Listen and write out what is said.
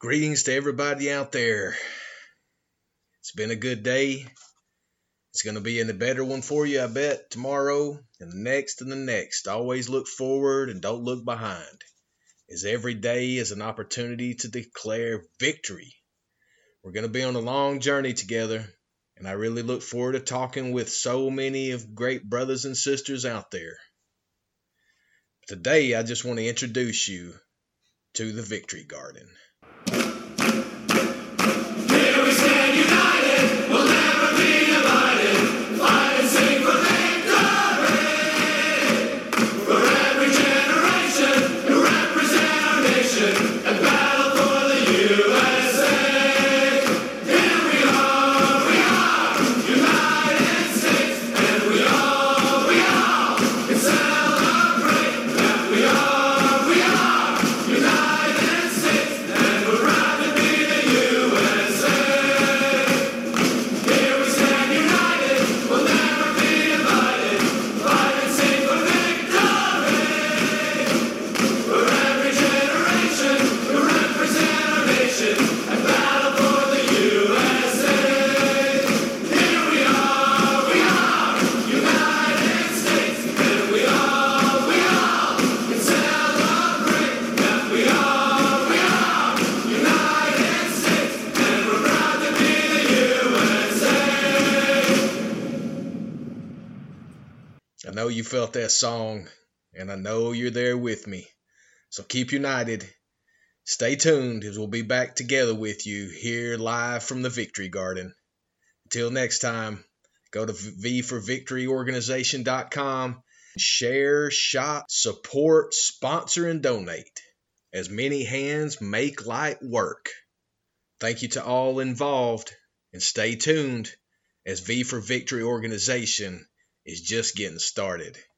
Greetings to everybody out there. It's been a good day. It's going to be a better one for you, I bet, tomorrow and the next and the next. Always look forward and don't look behind, as every day is an opportunity to declare victory. We're going to be on a long journey together, and I really look forward to talking with so many of great brothers and sisters out there. Today, I just want to introduce you to the Victory Garden. Here we stand united, we'll never be divided, fight and sing for victory. For every generation to represent our nation and battle for the USA. Here we are, United States, and we are, and celebrate that we are, United States. I know you felt that song, and I know you're there with me. So keep united. Stay tuned, as we'll be back together with you here live from the Victory Garden. Until next time, go to vforvictoryorganization.com. Share, shop, support, sponsor, and donate. As many hands make light work. Thank you to all involved, and stay tuned as V for Victory Organization is just getting started.